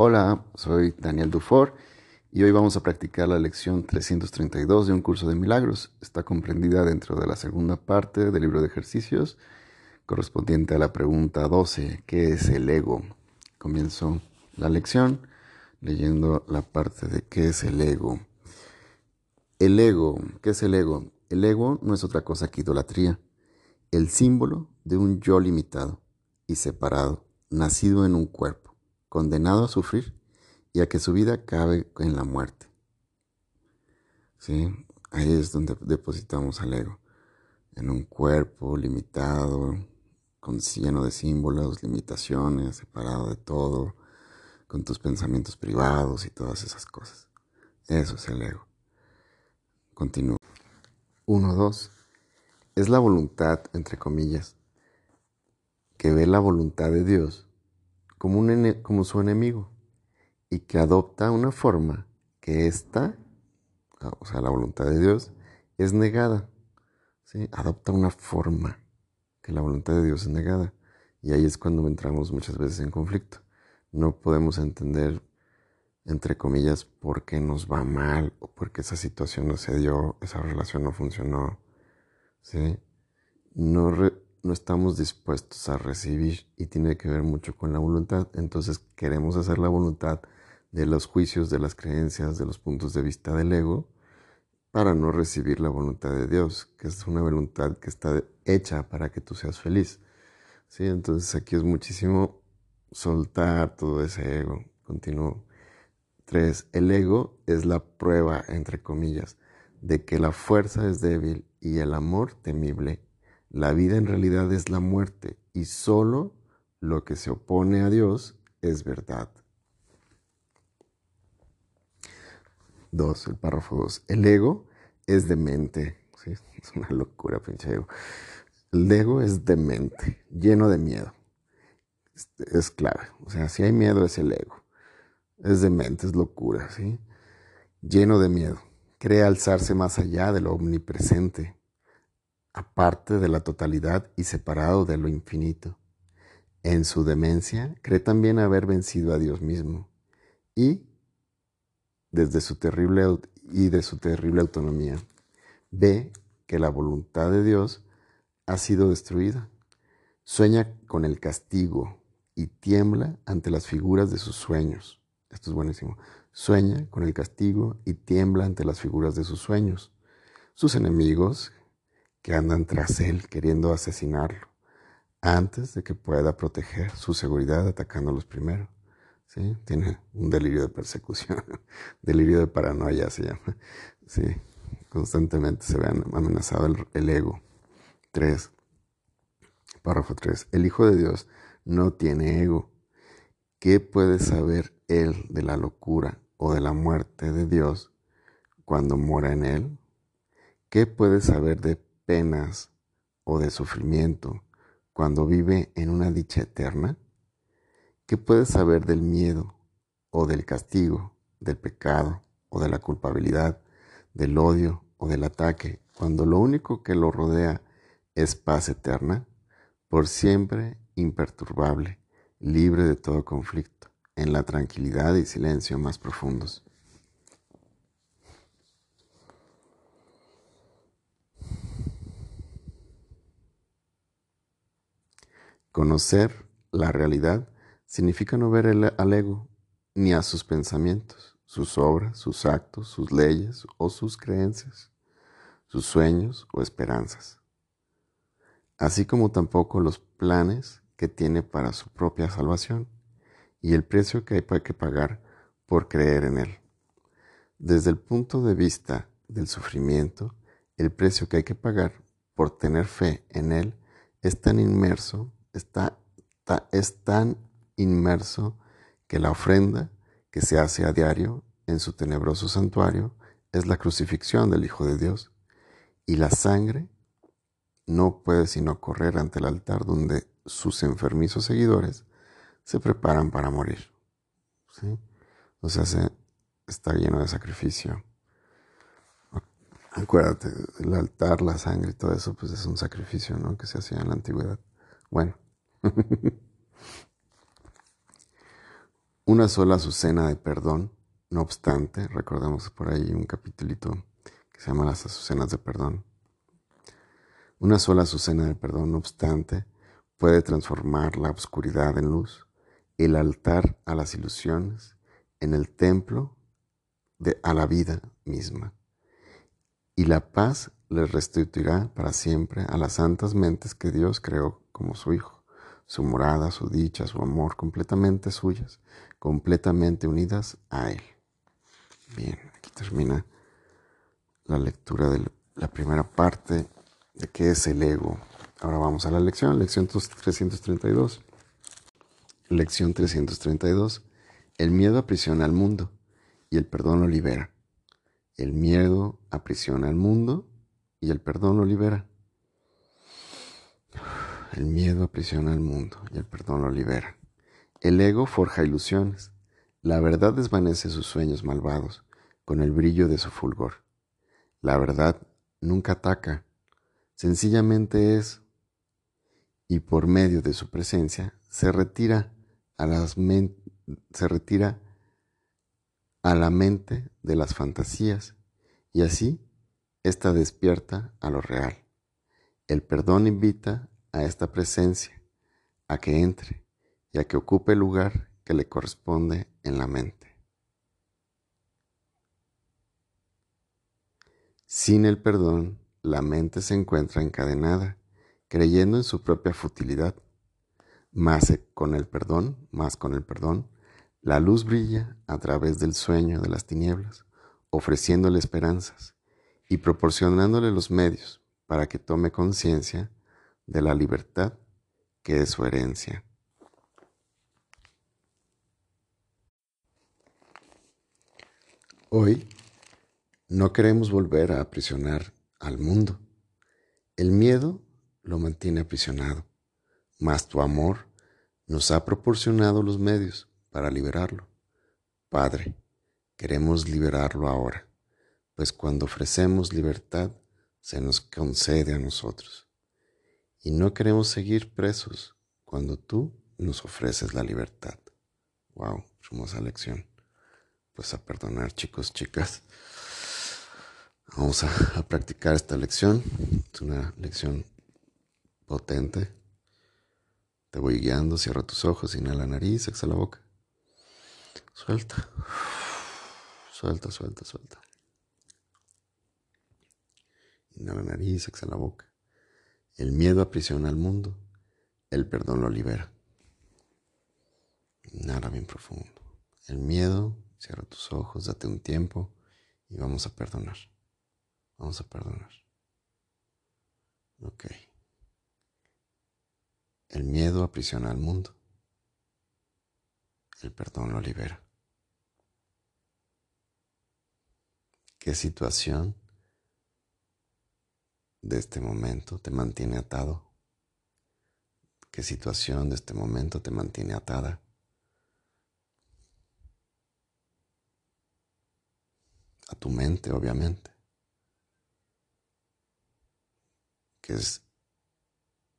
Hola, soy Daniel Dufour y hoy vamos a practicar la lección 332 de Un Curso de Milagros. Está comprendida dentro de la segunda parte del libro de ejercicios, correspondiente a la pregunta 12, ¿qué es el ego? Comienzo la lección leyendo la parte de ¿qué es el ego? El ego, ¿qué es el ego? El ego no es otra cosa que idolatría, el símbolo de un yo limitado y separado, nacido en un cuerpo, condenado a sufrir y a que su vida acabe en la muerte. ¿Sí? Ahí es donde depositamos al ego, en un cuerpo limitado, lleno de símbolos, limitaciones, separado de todo, con tus pensamientos privados y todas esas cosas. Eso es el ego. Continúo. 1.2. Es la voluntad, entre comillas, que ve la voluntad de Dios como su enemigo y que adopta una forma que esta, o sea, la voluntad de Dios, es negada. ¿Sí? Adopta una forma que la voluntad de Dios es negada. Y ahí es cuando entramos muchas veces en conflicto. No podemos entender, entre comillas, por qué nos va mal o por qué esa situación no se dio, esa relación no funcionó. ¿Sí? No estamos dispuestos a recibir y tiene que ver mucho con la voluntad. Entonces queremos hacer la voluntad de los juicios, de las creencias, de los puntos de vista del ego para no recibir la voluntad de Dios, que es una voluntad que está hecha para que tú seas feliz. ¿Sí? Entonces aquí es muchísimo soltar todo ese ego. Continúo. 3. El ego es la prueba, entre comillas, de que la fuerza es débil y el amor temible. La vida en realidad es la muerte y solo lo que se opone a Dios es verdad. 2. El párrafo 2. El ego es demente. ¿Sí? Es una locura, pinche ego. El ego es demente, lleno de miedo. Es clave. O sea, si hay miedo es el ego. Es demente, es locura, ¿sí? Lleno de miedo. Cree alzarse más allá de lo omnipresente, aparte de la totalidad y separado de lo infinito. En su demencia, cree también haber vencido a Dios mismo y, de su terrible autonomía, ve que la voluntad de Dios ha sido destruida. Sueña con el castigo y tiembla ante las figuras de sus sueños. Esto es buenísimo. Sueña con el castigo y tiembla ante las figuras de sus sueños. Sus enemigos que andan tras él queriendo asesinarlo antes de que pueda proteger su seguridad atacándolos primero. ¿Sí? Tiene un delirio de persecución, delirio de paranoia se llama. ¿Sí? Constantemente se ve amenazado el ego. 3. Párrafo 3. El Hijo de Dios no tiene ego. ¿Qué puede saber él de la locura o de la muerte de Dios cuando mora en él? ¿Qué puede saber de penas o de sufrimiento cuando vive en una dicha eterna? ¿Qué puede saber del miedo o del castigo, del pecado o de la culpabilidad, del odio o del ataque cuando lo único que lo rodea es paz eterna, por siempre imperturbable, libre de todo conflicto, en la tranquilidad y silencio más profundos? Conocer la realidad significa no ver al ego ni a sus pensamientos, sus obras, sus actos, sus leyes o sus creencias, sus sueños o esperanzas, así como tampoco los planes que tiene para su propia salvación y el precio que hay que pagar por creer en él. Desde el punto de vista del sufrimiento, el precio que hay que pagar por tener fe en él es tan inmerso, es tan inmerso que la ofrenda que se hace a diario en su tenebroso santuario es la crucifixión del Hijo de Dios, y la sangre no puede sino correr ante el altar donde sus enfermizos seguidores se preparan para morir. ¿Sí? O sea, está lleno de sacrificio. Acuérdate, el altar, la sangre y todo eso, pues es un sacrificio, ¿no?, que se hacía en la antigüedad. Bueno. Una sola azucena de perdón. No obstante, recordamos por ahí un capitulito que se llama Las azucenas de perdón. Una sola azucena de perdón, no obstante, puede transformar la oscuridad en luz, el altar a las ilusiones, en el templo a la vida misma. Y la paz les restituirá para siempre a las santas mentes que Dios creó como su Hijo, su morada, su dicha, su amor, completamente suyas, completamente unidas a Él. Bien, aquí termina la lectura de la primera parte de qué es el ego. Ahora vamos a la lección, lección 332. Lección 332. El miedo aprisiona al mundo y el perdón lo libera. El miedo aprisiona al mundo y el perdón lo libera. El miedo aprisiona al mundo y el perdón lo libera. El ego forja ilusiones. La verdad desvanece sus sueños malvados con el brillo de su fulgor. La verdad nunca ataca, sencillamente es, y por medio de su presencia se retira a la mente de las fantasías, y así ésta despierta a lo real. El perdón invita a esta presencia a que entre y a que ocupe el lugar que le corresponde en la mente. Sin el perdón, la mente se encuentra encadenada, creyendo en su propia futilidad. Más con el perdón, la luz brilla a través del sueño de las tinieblas, ofreciéndole esperanzas y proporcionándole los medios para que tome conciencia de la libertad que es su herencia. Hoy no queremos volver a aprisionar al mundo. El miedo lo mantiene aprisionado, mas tu amor nos ha proporcionado los medios para liberarlo. Padre, queremos liberarlo ahora, pues cuando ofrecemos libertad se nos concede a nosotros. Y no queremos seguir presos cuando tú nos ofreces la libertad. Wow, hermosa lección. Pues a perdonar, chicos, chicas. Vamos a practicar esta lección. Es una lección potente. Te voy guiando, cierra tus ojos, inhala nariz, exhala boca. Suelta. Suelta, suelta, suelta. Inhala nariz, exhala boca. El miedo aprisiona al mundo, el perdón lo libera. Inhala bien profundo. El miedo, cierra tus ojos, date un tiempo y vamos a perdonar. Vamos a perdonar. Ok. El miedo aprisiona al mundo. El perdón lo libera. ¿Qué situación de este momento te mantiene atado? ¿Qué situación de este momento te mantiene atada? A tu mente, obviamente. Que es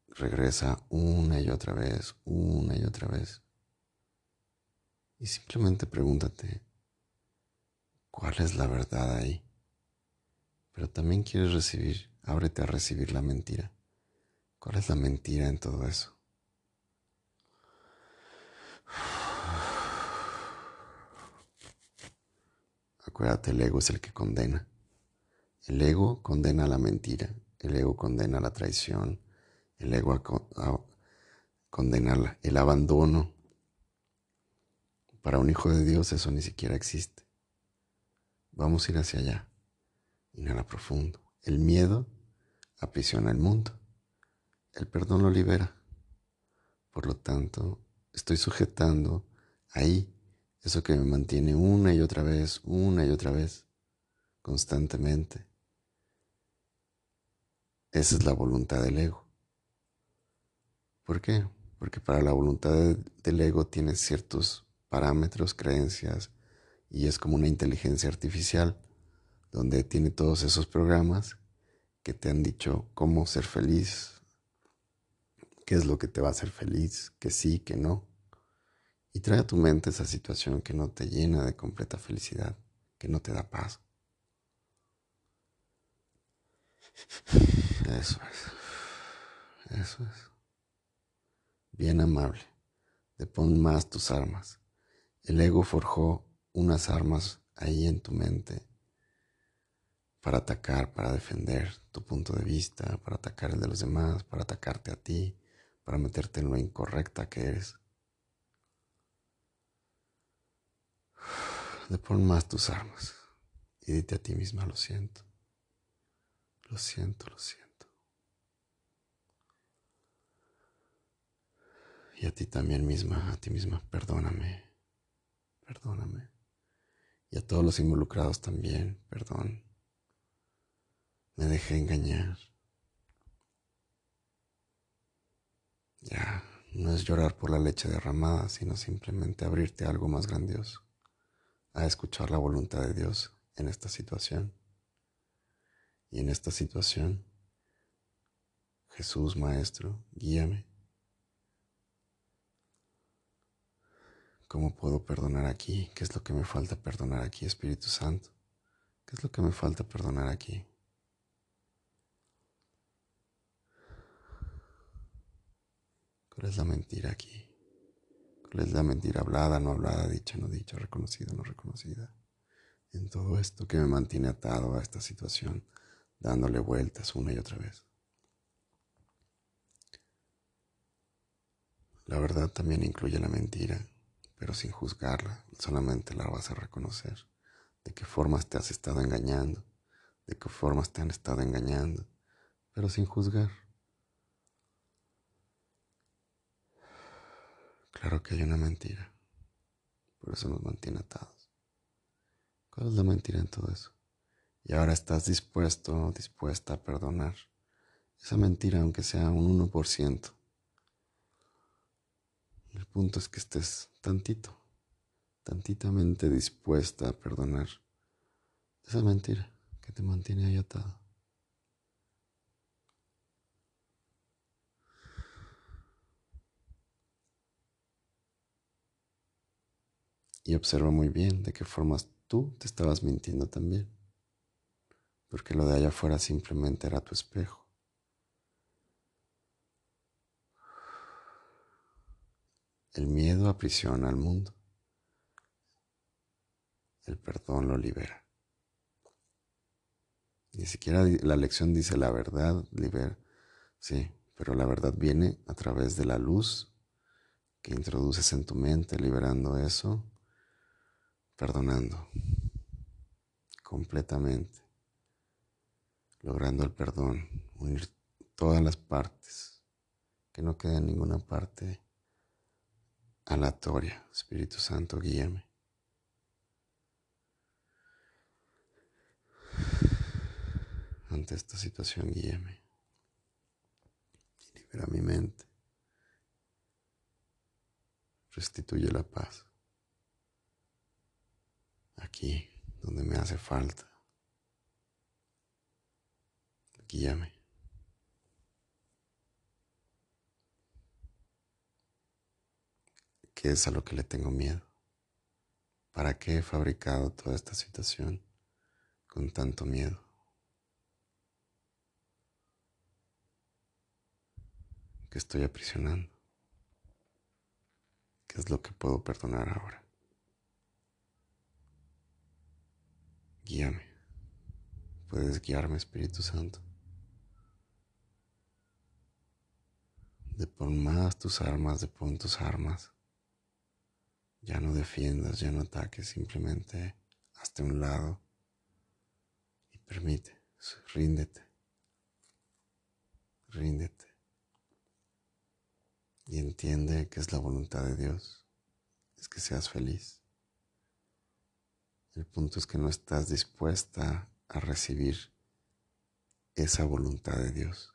regresa una y otra vez. Y simplemente pregúntate, ¿cuál es la verdad ahí? Pero también quieres recibir, ábrete a recibir la mentira. ¿Cuál es la mentira en todo eso? Acuérdate, el ego es el que condena. El ego condena la mentira. El ego condena la traición. El ego condena el abandono. Para un hijo de Dios eso ni siquiera existe. Vamos a ir hacia allá. Inhala profundo. El miedo aprisiona el mundo. El perdón lo libera. Por lo tanto, estoy sujetando ahí eso que me mantiene una y otra vez, constantemente. Esa es la voluntad del ego. ¿Por qué? Porque para la voluntad del ego tiene ciertos parámetros, creencias, y es como una inteligencia artificial donde tiene todos esos programas que te han dicho cómo ser feliz, qué es lo que te va a hacer feliz, que sí, que no. y trae a tu mente esa situación que no te llena de completa felicidad, que no te da paz. Eso es. Bien amable, depón más tus armas. El ego forjó unas armas ahí en tu mente para atacar, para defender tu punto de vista, para atacar el de los demás, para atacarte a ti, para meterte en lo incorrecta que eres. Depón más tus armas y dite a ti misma: lo siento. Lo siento, lo siento. Y a ti también misma, a ti misma, perdóname, perdóname. Y a todos los involucrados también, perdón. Me dejé engañar. Ya, no es llorar por la leche derramada, sino simplemente abrirte a algo más grandioso, a escuchar la voluntad de Dios en esta situación. Y en esta situación, Jesús, Maestro, guíame. ¿Cómo puedo perdonar aquí? ¿Qué es lo que me falta perdonar aquí, Espíritu Santo? ¿Qué es lo que me falta perdonar aquí? ¿Cuál es la mentira aquí? ¿Cuál es la mentira hablada, no hablada, dicha, no dicha, reconocida, no reconocida? En todo esto que me mantiene atado a esta situación, dándole vueltas una y otra vez. La verdad también incluye la mentira, pero sin juzgarla, solamente la vas a reconocer. De qué formas te has estado engañando, de qué formas te han estado engañando, pero sin juzgar. Claro que hay una mentira, por eso nos mantiene atados. ¿Cuál es la mentira en todo eso? Y ahora estás dispuesto o dispuesta a perdonar esa mentira, aunque sea un 1%. El punto es que estés tantitamente dispuesta a perdonar esa mentira que te mantiene ahí atado. Y observa muy bien de qué formas tú te estabas mintiendo también. Porque lo de allá afuera simplemente era tu espejo. El miedo aprisiona al mundo. El perdón lo libera. Ni siquiera la lección dice la verdad libera. Sí, pero la verdad viene a través de la luz que introduces en tu mente, liberando eso, perdonando completamente. Logrando el perdón, unir todas las partes, que no quede ninguna parte aleatoria. Espíritu Santo, guíame. Ante esta situación, guíame. Libera mi mente. Restituye la paz. Aquí, donde me hace falta. Guíame. ¿Qué es a lo que le tengo miedo? ¿Para qué he fabricado toda esta situación con tanto miedo? ¿Qué estoy aprisionando? ¿Qué es lo que puedo perdonar ahora? Guíame. ¿Puedes guiarme, Espíritu Santo? Depón más tus armas, depón tus armas. Ya no defiendas, ya no ataques, simplemente hazte a un lado y permite, ríndete, ríndete. Y entiende que es la voluntad de Dios, es que seas feliz. El punto es que no estás dispuesta a recibir esa voluntad de Dios.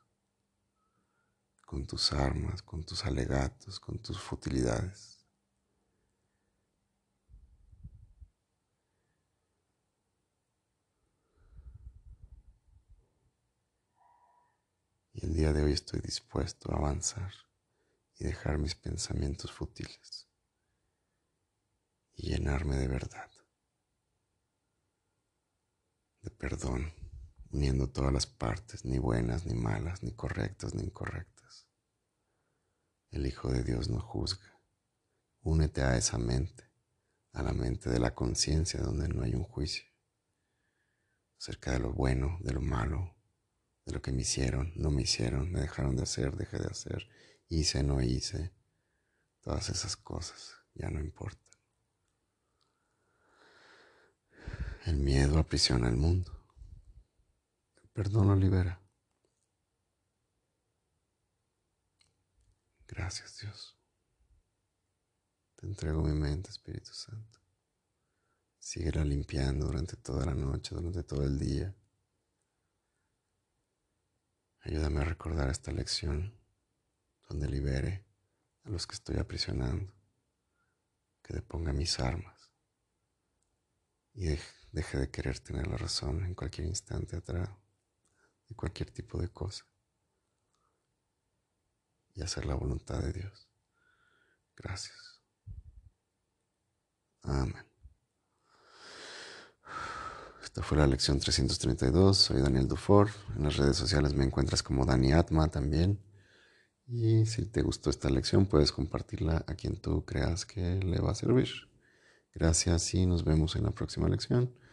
Con tus armas, con tus alegatos, con tus futilidades. Y el día de hoy estoy dispuesto a avanzar y dejar mis pensamientos fútiles y llenarme de verdad, de perdón, uniendo todas las partes, ni buenas, ni malas, ni correctas, ni incorrectas. El Hijo de Dios no juzga. Únete a esa mente, a la mente de la conciencia donde no hay un juicio, acerca de lo bueno, de lo malo, de lo que me hicieron, no me hicieron, me dejaron de hacer, dejé de hacer, hice, no hice, todas esas cosas ya no importan. El miedo aprisiona el mundo. El perdón lo libera. Gracias, Dios. Te entrego mi mente, Espíritu Santo. Síguela limpiando durante toda la noche, durante todo el día. Ayúdame a recordar esta lección donde libere a los que estoy aprisionando. Que deponga mis armas y deje de querer tener la razón en cualquier instante atrás de cualquier tipo de cosa y hacer la voluntad de Dios. Gracias. Amén. Esta fue la lección 332. Soy Daniel Dufour. En las redes sociales me encuentras como Dani Atma también. Y si te gustó esta lección, puedes compartirla a quien tú creas que le va a servir. Gracias y nos vemos en la próxima lección.